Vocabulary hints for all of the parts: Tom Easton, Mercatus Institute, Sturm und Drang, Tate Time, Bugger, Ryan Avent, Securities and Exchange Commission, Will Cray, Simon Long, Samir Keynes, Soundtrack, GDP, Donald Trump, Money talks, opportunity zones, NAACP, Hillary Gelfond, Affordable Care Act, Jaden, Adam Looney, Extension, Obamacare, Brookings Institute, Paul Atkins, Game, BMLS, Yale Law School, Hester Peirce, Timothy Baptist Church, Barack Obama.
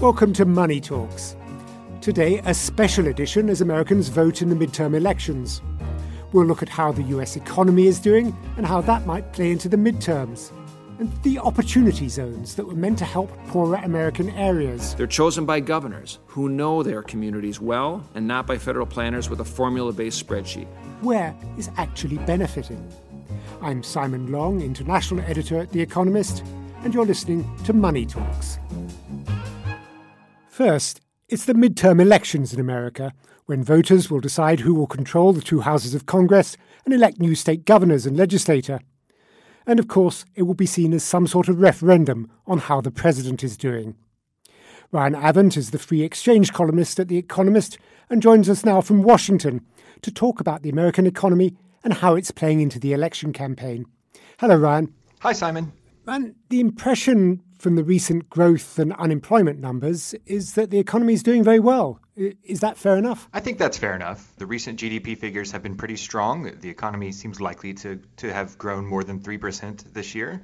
Welcome to Money Talks. Today, a special edition as Americans vote in the midterm elections. We'll look at how the US economy is doing and how that might play into the midterms. And the opportunity zones that were meant to help poorer American areas. They're chosen by governors who know their communities well and not by federal planners with a formula-based spreadsheet. Where is actually benefiting? I'm Simon Long, international editor at The Economist, and you're listening to Money Talks. First, it's the midterm elections in America, when voters will decide who will control the two houses of Congress and elect new state governors and legislature. And of course, it will be seen as some sort of referendum on how the president is doing. Ryan Avent is the free exchange columnist at The Economist and joins us now from Washington to talk about the American economy and how it's playing into the election campaign. Hello, Ryan. Hi, Simon. Ryan, the impression from the recent growth and unemployment numbers is that the economy is doing very well. Is that fair enough? I think that's fair enough. The recent GDP figures have been pretty strong. The economy seems likely to have grown more than 3% this year.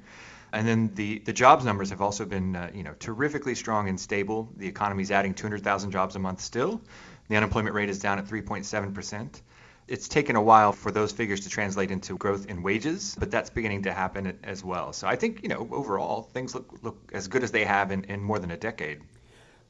And then the jobs numbers have also been terrifically strong and stable. The economy is adding 200,000 jobs a month still. The unemployment rate is down at 3.7%. It's taken a while for those figures to translate into growth in wages, but that's beginning to happen as well. So I think, overall, things look as good as they have in more than a decade.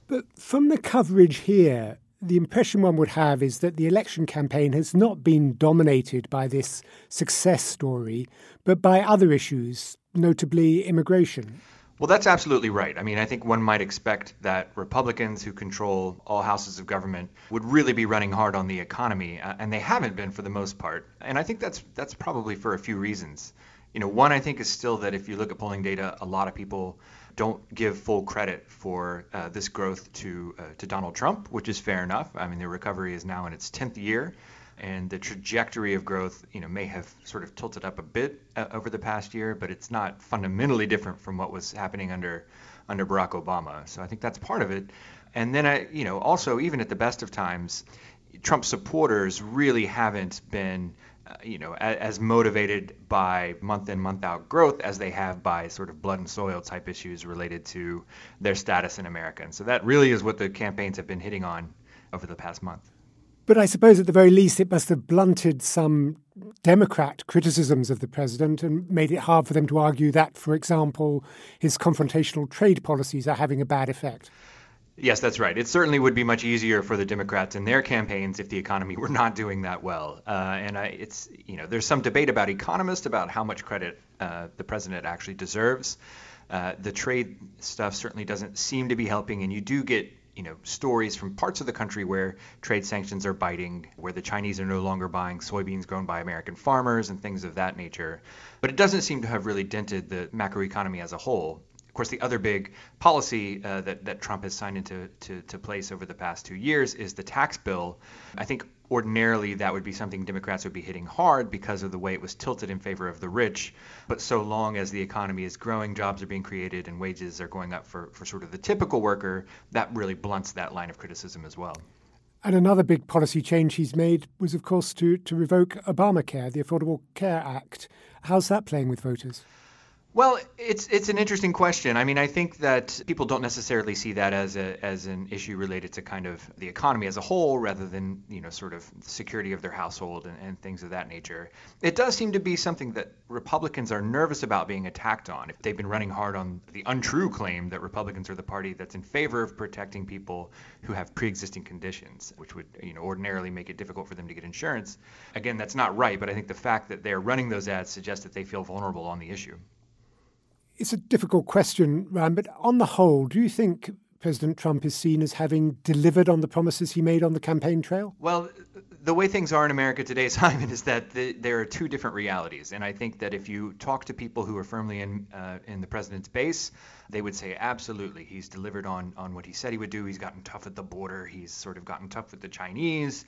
But from the coverage here, the impression one would have is that the election campaign has not been dominated by this success story, but by other issues, notably immigration. Well, that's absolutely right. I think one might expect that Republicans who control all houses of government would really be running hard on the economy, and they haven't been for the most part. And I think that's probably for a few reasons. One, I think, is still that if you look at polling data, a lot of people don't give full credit for this growth to Donald Trump, which is fair enough. The recovery is now in its 10th year, and the trajectory of growth, may have sort of tilted up a bit over the past year, but it's not fundamentally different from what was happening under Barack Obama. So I think that's part of it. And then also, even at the best of times, Trump supporters really haven't been as motivated by month-in, month-out growth as they have by sort of blood and soil type issues related to their status in America. And so that really is what the campaigns have been hitting on over the past month. But I suppose at the very least it must have blunted some Democrat criticisms of the president and made it hard for them to argue that, for example, his confrontational trade policies are having a bad effect. Yes, that's right. It certainly would be much easier for the Democrats in their campaigns if the economy were not doing that well. There's some debate about economists about how much credit the president actually deserves. The trade stuff certainly doesn't seem to be helping, and you do get stories from parts of the country where trade sanctions are biting, where the Chinese are no longer buying soybeans grown by American farmers and things of that nature. But it doesn't seem to have really dented the macroeconomy as a whole. Of course, the other big policy that Trump has signed into place over the past 2 years is the tax bill. I think ordinarily that would be something Democrats would be hitting hard because of the way it was tilted in favor of the rich. But so long as the economy is growing, jobs are being created, and wages are going up for sort of the typical worker, that really blunts that line of criticism as well. And another big policy change he's made was, of course, to revoke Obamacare, the Affordable Care Act. How's that playing with voters? Well, it's an interesting question. I think that people don't necessarily see that as an issue related to kind of the economy as a whole rather than, sort of the security of their household and things of that nature. It does seem to be something that Republicans are nervous about being attacked on. They've been running hard on the untrue claim that Republicans are the party that's in favor of protecting people who have pre-existing conditions, which would, ordinarily make it difficult for them to get insurance. Again, that's not right, but I think the fact that they're running those ads suggests that they feel vulnerable on the issue. It's a difficult question, Ryan, but on the whole, do you think President Trump is seen as having delivered on the promises he made on the campaign trail? Well, the way things are in America today, Simon, is that there are two different realities. And I think that if you talk to people who are firmly in the president's base, they would say, absolutely, he's delivered on what he said he would do. He's gotten tough at the border. He's sort of gotten tough with the Chinese.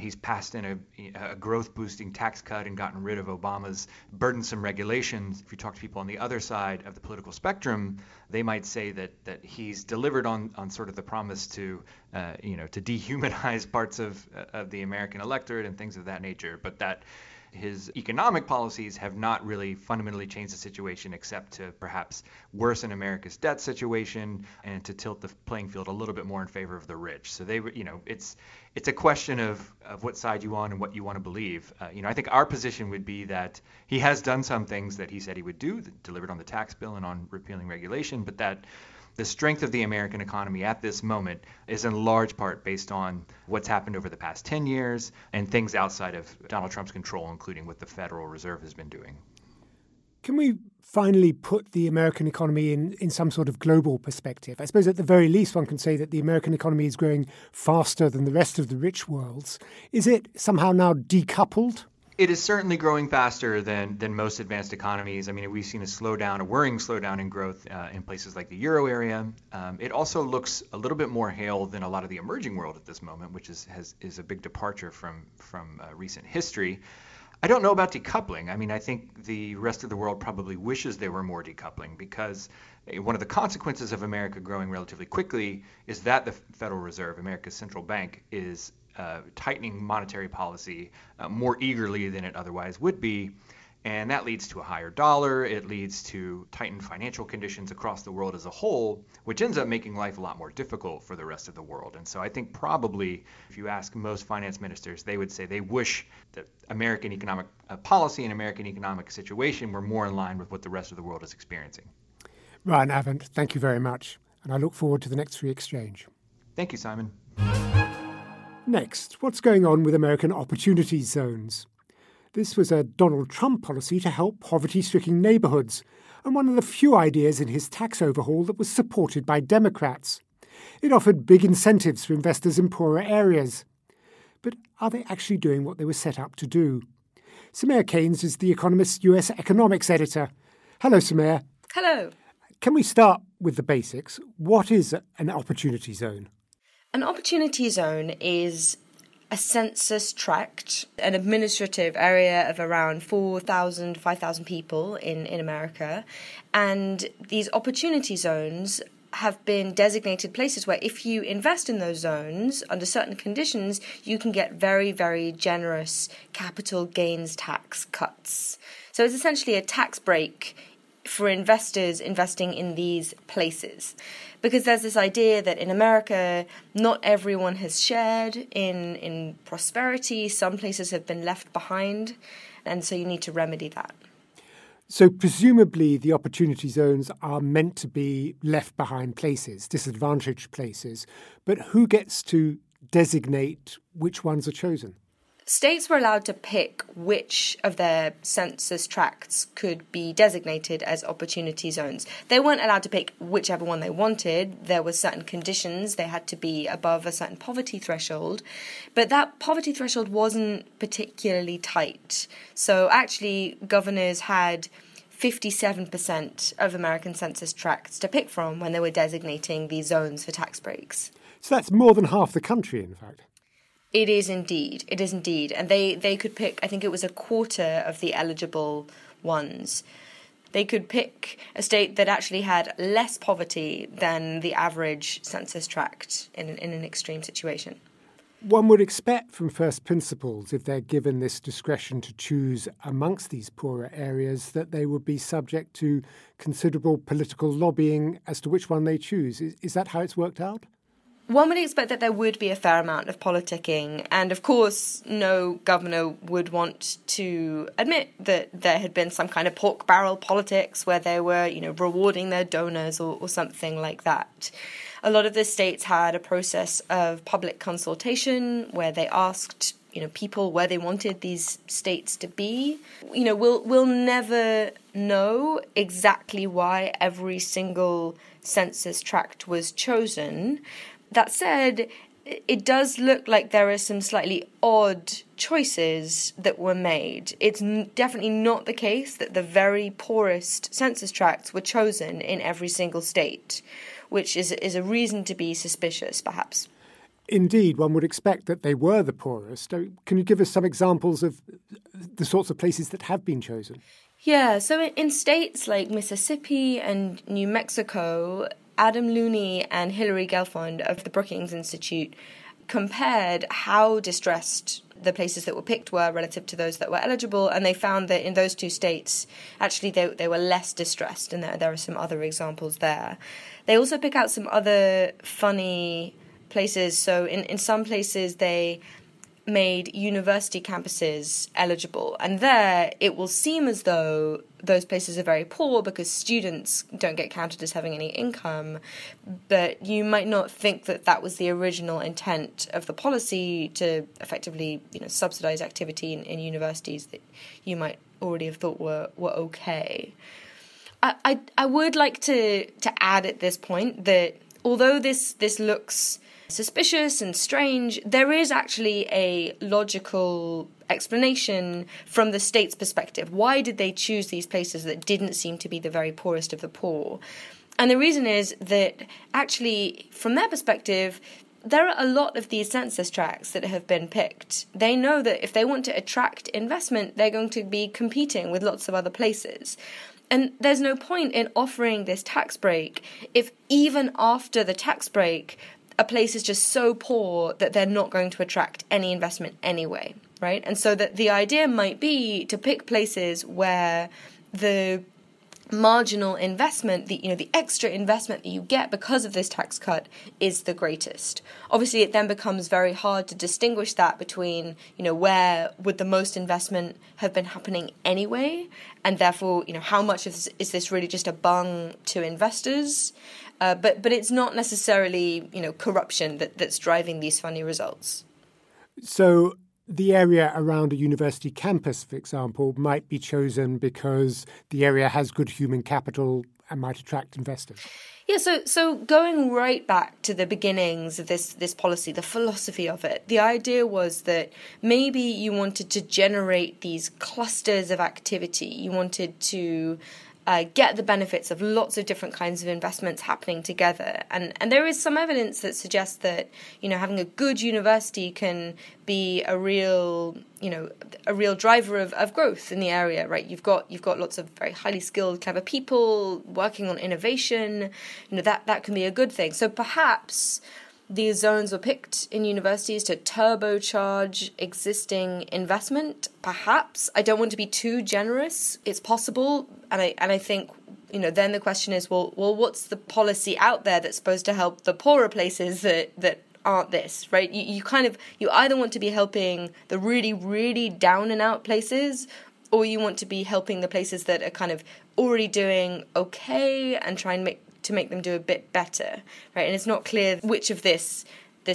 He's passed in a growth-boosting tax cut and gotten rid of Obama's burdensome regulations. If you talk to people on the other side of the political spectrum, they might say that he's delivered on sort of the promise to dehumanize parts of the American electorate and things of that nature, but that his economic policies have not really fundamentally changed the situation except to perhaps worsen America's debt situation and to tilt the playing field a little bit more in favor of the rich. So they, it's a question of what side you on and what you want to believe. I think our position would be that he has done some things that he said he would do, delivered on the tax bill and on repealing regulation, but that the strength of the American economy at this moment is in large part based on what's happened over the past 10 years and things outside of Donald Trump's control, including what the Federal Reserve has been doing. Can we finally put the American economy in some sort of global perspective? I suppose at the very least one can say that the American economy is growing faster than the rest of the rich world's. Is it somehow now decoupled? It is certainly growing faster than most advanced economies. I mean, we've seen a worrying slowdown in growth in places like the euro area. It also looks a little bit more hale than a lot of the emerging world at this moment, which is a big departure from recent history. I don't know about decoupling. I mean, I think the rest of the world probably wishes there were more decoupling, because one of the consequences of America growing relatively quickly is that the Federal Reserve, America's central bank, is tightening monetary policy more eagerly than it otherwise would be. And that leads to a higher dollar. It leads to tightened financial conditions across the world as a whole, which ends up making life a lot more difficult for the rest of the world. And so I think probably if you ask most finance ministers, they would say they wish that American economic policy and American economic situation were more in line with what the rest of the world is experiencing. Ryan Avent, thank you very much. And I look forward to the next free exchange. Thank you, Simon. Next, what's going on with American opportunity zones? This was a Donald Trump policy to help poverty-stricken neighbourhoods, and one of the few ideas in his tax overhaul that was supported by Democrats. It offered big incentives for investors in poorer areas. But are they actually doing what they were set up to do? Samir Keynes is The Economist's US economics editor. Hello, Samir. Hello. Can we start with the basics? What is an opportunity zone? An opportunity zone is a census tract, an administrative area of around 4,000, 5,000 people in America. And these opportunity zones have been designated places where if you invest in those zones under certain conditions, you can get very, very generous capital gains tax cuts. So it's essentially a tax break for investors investing in these places. Because there's this idea that in America, not everyone has shared in prosperity. Some places have been left behind, and so you need to remedy that. So presumably the opportunity zones are meant to be left behind places, disadvantaged places. But who gets to designate which ones are chosen? States were allowed to pick which of their census tracts could be designated as opportunity zones. They weren't allowed to pick whichever one they wanted. There were certain conditions. They had to be above a certain poverty threshold. But that poverty threshold wasn't particularly tight. So actually, governors had 57% of American census tracts to pick from when they were designating these zones for tax breaks. So that's more than half the country, in fact. It is indeed. It is indeed. And they could pick, I think it was a quarter of the eligible ones. They could pick a state that actually had less poverty than the average census tract in an extreme situation. One would expect from first principles, if they're given this discretion to choose amongst these poorer areas, that they would be subject to considerable political lobbying as to which one they choose. Is that how it's worked out? One would expect that there would be a fair amount of politicking, and of course no governor would want to admit that there had been some kind of pork barrel politics where they were, rewarding their donors or something like that. A lot of the states had a process of public consultation where they asked people where they wanted these states to be. We'll never know exactly why every single census tract was chosen. That said, it does look like there are some slightly odd choices that were made. It's definitely not the case that the very poorest census tracts were chosen in every single state, which is a reason to be suspicious, perhaps. Indeed, one would expect that they were the poorest. Can you give us some examples of the sorts of places that have been chosen? Yeah, so in states like Mississippi and New Mexico, Adam Looney and Hillary Gelfond of the Brookings Institute compared how distressed the places that were picked were relative to those that were eligible, and they found that in those two states, actually, they were less distressed, and there are some other examples there. They also pick out some other funny places. So in some places, they made university campuses eligible. And there, it will seem as though those places are very poor because students don't get counted as having any income. But you might not think that that was the original intent of the policy to effectively, subsidize activity in universities that you might already have thought were okay. I would like to add at this point that although this looks suspicious and strange, there is actually a logical explanation from the state's perspective. Why did they choose these places that didn't seem to be the very poorest of the poor? And the reason is that actually, from their perspective, there are a lot of these census tracts that have been picked. They know that if they want to attract investment, they're going to be competing with lots of other places. And there's no point in offering this tax break if even after the tax break, a place is just so poor that they're not going to attract any investment anyway, right? And so that the idea might be to pick places where the marginal investment, the extra investment that you get because of this tax cut is the greatest. Obviously, it then becomes very hard to distinguish that between, where would the most investment have been happening anyway, and therefore, how much is this really just a bung to investors? But it's not necessarily, corruption that's driving these funny results. So the area around a university campus, for example, might be chosen because the area has good human capital and might attract investors. Yeah, so going right back to the beginnings of this policy, the philosophy of it, the idea was that maybe you wanted to generate these clusters of activity. You wanted to get the benefits of lots of different kinds of investments happening together. And there is some evidence that suggests that, having a good university can be a real driver of growth in the area, right? You've got lots of very highly skilled, clever people working on innovation. That can be a good thing. So perhaps these zones were picked in universities to turbocharge existing investment. Perhaps. I don't want to be too generous. It's possible. And I think, then the question is, well, what's the policy out there that's supposed to help the poorer places that aren't this, right? You either want to be helping the really, really down and out places, or you want to be helping the places that are kind of already doing okay and try and make them do a bit better, right? And it's not clear which of this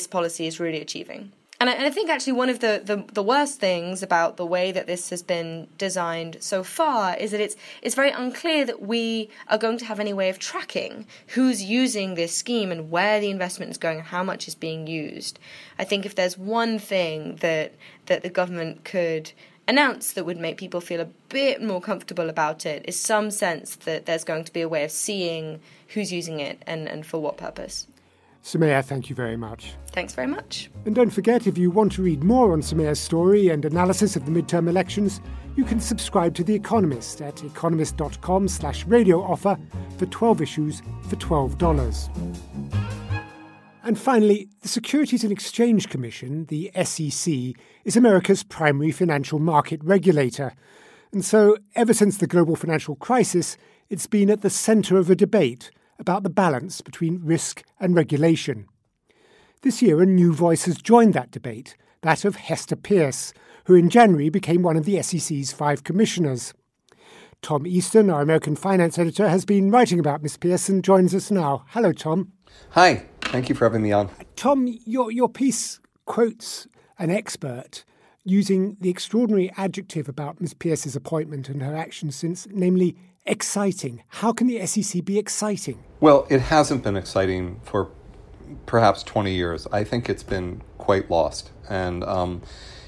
policy is really achieving. And I think actually one of the worst things about the way that this has been designed so far is that it's very unclear that we are going to have any way of tracking who's using this scheme and where the investment is going and how much is being used. I think if there's one thing that the government could announce that would make people feel a bit more comfortable about it is some sense that there's going to be a way of seeing who's using it and for what purpose. Sumaia, thank you very much. Thanks very much. And don't forget, if you want to read more on Sumaia's story and analysis of the midterm elections, you can subscribe to The Economist at economist.com/radio offer for 12 issues for $12. And finally, the Securities and Exchange Commission, the SEC, is America's primary financial market regulator. And so, ever since the global financial crisis, it's been at the centre of a debate about the balance between risk and regulation. This year, a new voice has joined that debate, that of Hester Peirce, who in January became one of the SEC's 5 commissioners. Tom Easton, our American finance editor, has been writing about Ms. Peirce and joins us now. Hello, Tom. Hi. Thank you for having me on. Tom, your piece quotes an expert using the extraordinary adjective about Ms. Peirce's appointment and her actions since, namely exciting. How can the SEC be exciting? Well, it hasn't been exciting for perhaps 20 years. I think it's been quite lost. And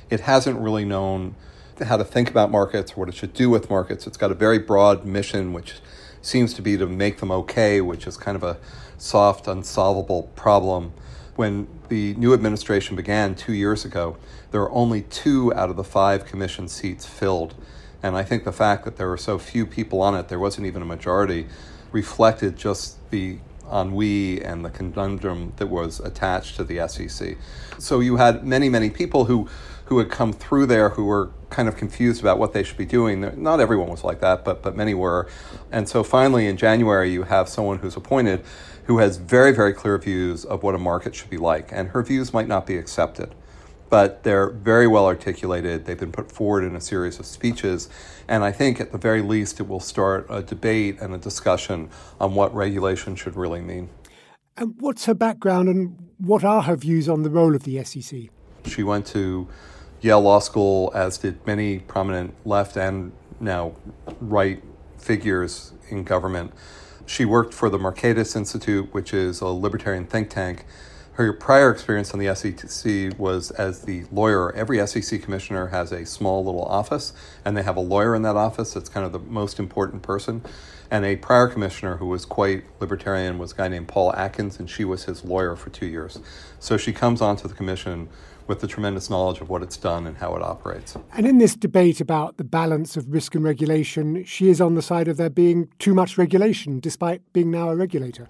it hasn't really known how to think about markets or what it should do with markets. It's got a very broad mission, which seems to be to make them okay, which is kind of a soft, unsolvable problem. When the new administration began 2 years ago, there were only 2 out of the 5 commission seats filled. And I think the fact that there were so few people on it, there wasn't even a majority, reflected just the ennui and the conundrum that was attached to the SEC. So you had many, many people who had come through there who were kind of confused about what they should be doing. Not everyone was like that, but many were. And so finally in January, you have someone who's appointed who has very, very clear views of what a market should be like. And her views might not be accepted, but they're very well articulated. They've been put forward in a series of speeches. And I think at the very least, it will start a debate and a discussion on what regulation should really mean. And what's her background and what are her views on the role of the SEC? She went to Yale Law School, as did many prominent left and now right figures in government. She worked for the Mercatus Institute, which is a libertarian think tank. Her prior experience on the SEC was as the lawyer. Every SEC commissioner has a small little office, and they have a lawyer in that office that's kind of the most important person. And a prior commissioner who was quite libertarian was a guy named Paul Atkins, and she was his lawyer for 2 years. So she comes onto the commission with the tremendous knowledge of what it's done and how it operates. And in this debate about the balance of risk and regulation, she is on the side of there being too much regulation, despite being now a regulator.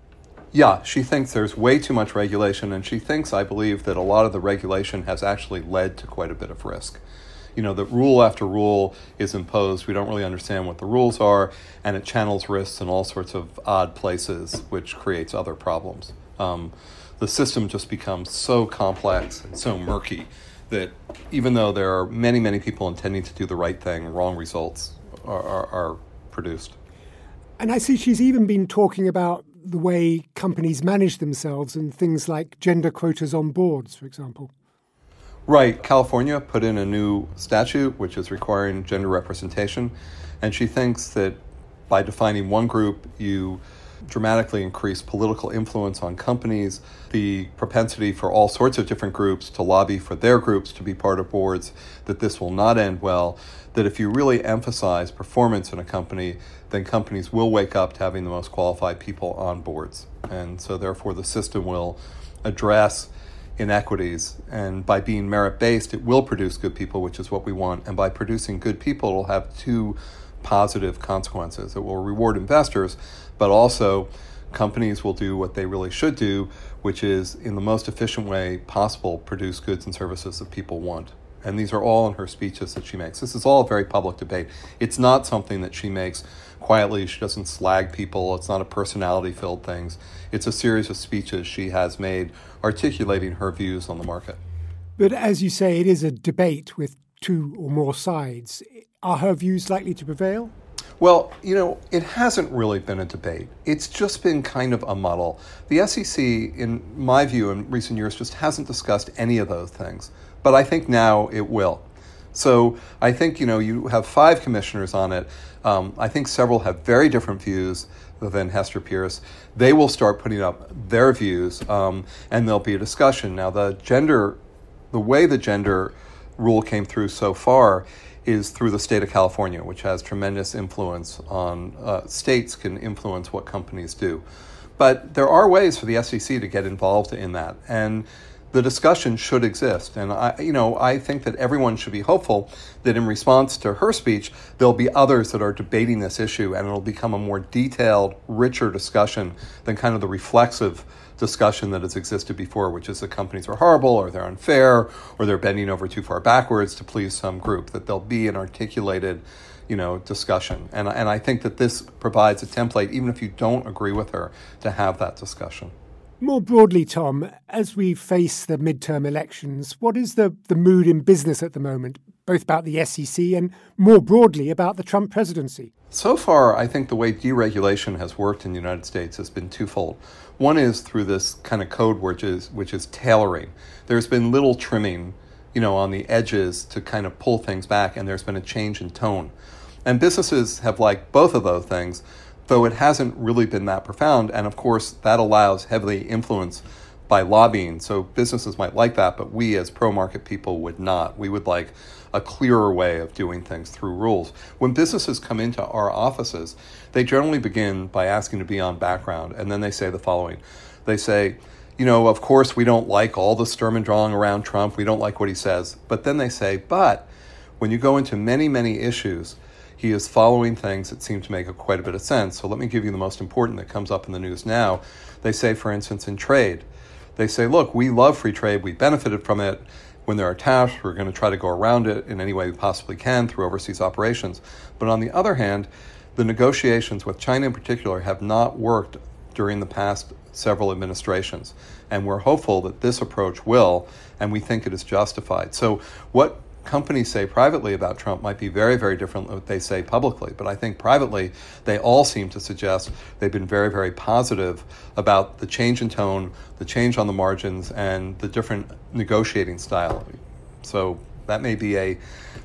Yeah, she thinks there's way too much regulation, and she thinks, I believe, that a lot of the regulation has actually led to quite a bit of risk. You know, that rule after rule is imposed. We don't really understand what the rules are, and it channels risks in all sorts of odd places, which creates other problems. The system just becomes so complex and so murky that even though there are many, many people intending to do the right thing, wrong results are produced. And I see she's even been talking about the way companies manage themselves and things like gender quotas on boards, for example. Right. California put in a new statute which is requiring gender representation. And she thinks that by defining one group, you dramatically increase political influence on companies, the propensity for all sorts of different groups to lobby for their groups to be part of boards, that this will not end well, that if you really emphasize performance in a company, then companies will wake up to having the most qualified people on boards. And so therefore the system will address inequities. And by being merit-based, it will produce good people, which is what we want. And by producing good people, it will have two positive consequences. It will reward investors, but also companies will do what they really should do, which is, in the most efficient way possible, produce goods and services that people want. And these are all in her speeches that she makes. This is all a very public debate. It's not something that she makes quietly. She doesn't slag people. It's not a personality-filled thing. It's a series of speeches she has made articulating her views on the market. But as you say, it is a debate with 2 or more sides. Are her views likely to prevail? Well, you know, it hasn't really been a debate. It's just been kind of a muddle. The SEC, in my view, in recent years, just hasn't discussed any of those things. But I think now it will. So I think, you know, you have 5 commissioners on it. I think several have very different views than Hester Peirce. They will start putting up their views, and there'll be a discussion. Now, the way the gender rule came through so far is through the state of California, which has tremendous influence on states can influence what companies do. But there are ways for the SEC to get involved in that. And the discussion should exist. And I think that everyone should be hopeful that in response to her speech, there'll be others that are debating this issue, and it'll become a more detailed, richer discussion than kind of the reflexive discussion that has existed before, which is that companies are horrible, or they're unfair, or they're bending over too far backwards to please some group, that there'll be an articulated, discussion. And I think that this provides a template, even if you don't agree with her, to have that discussion. More broadly, Tom, as we face the midterm elections, what is the mood in business at the moment, both about the SEC and more broadly about the Trump presidency? So far, I think the way deregulation has worked in the United States has been twofold. One is through this kind of code which is tailoring. There's been little trimming. you know, on the edges to kind of pull things back, and there's been a change in tone. And businesses have liked both of those things, though it hasn't really been that profound. And of course, that allows heavily influence by lobbying. So businesses might like that, but we as pro-market people would not. We would like a clearer way of doing things through rules. When businesses come into our offices, they generally begin by asking to be on background. And then they say the following. They say, you know, of course, we don't like all the Sturm und Drang around Trump. We don't like what he says. But then they say, but when you go into many, many issues, he is following things that seem to make quite a bit of sense. So let me give you the most important that comes up in the news now. They say, for instance, in trade, they say, look, we love free trade. We benefited from it. When there are tariffs, we're going to try to go around it in any way we possibly can through overseas operations. But on the other hand, the negotiations with China in particular have not worked during the past several administrations. And we're hopeful that this approach will, and we think it is justified. So what companies say privately about Trump might be very, very different than what they say publicly. But I think privately, they all seem to suggest they've been very, very positive about the change in tone, the change on the margins, and the different negotiating style. So that may be a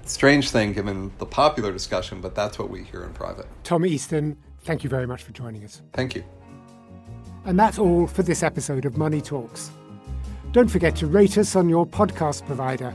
strange thing given the popular discussion, but that's what we hear in private. Tom Easton, thank you very much for joining us. Thank you. And that's all for this episode of Money Talks. Don't forget to rate us on your podcast provider.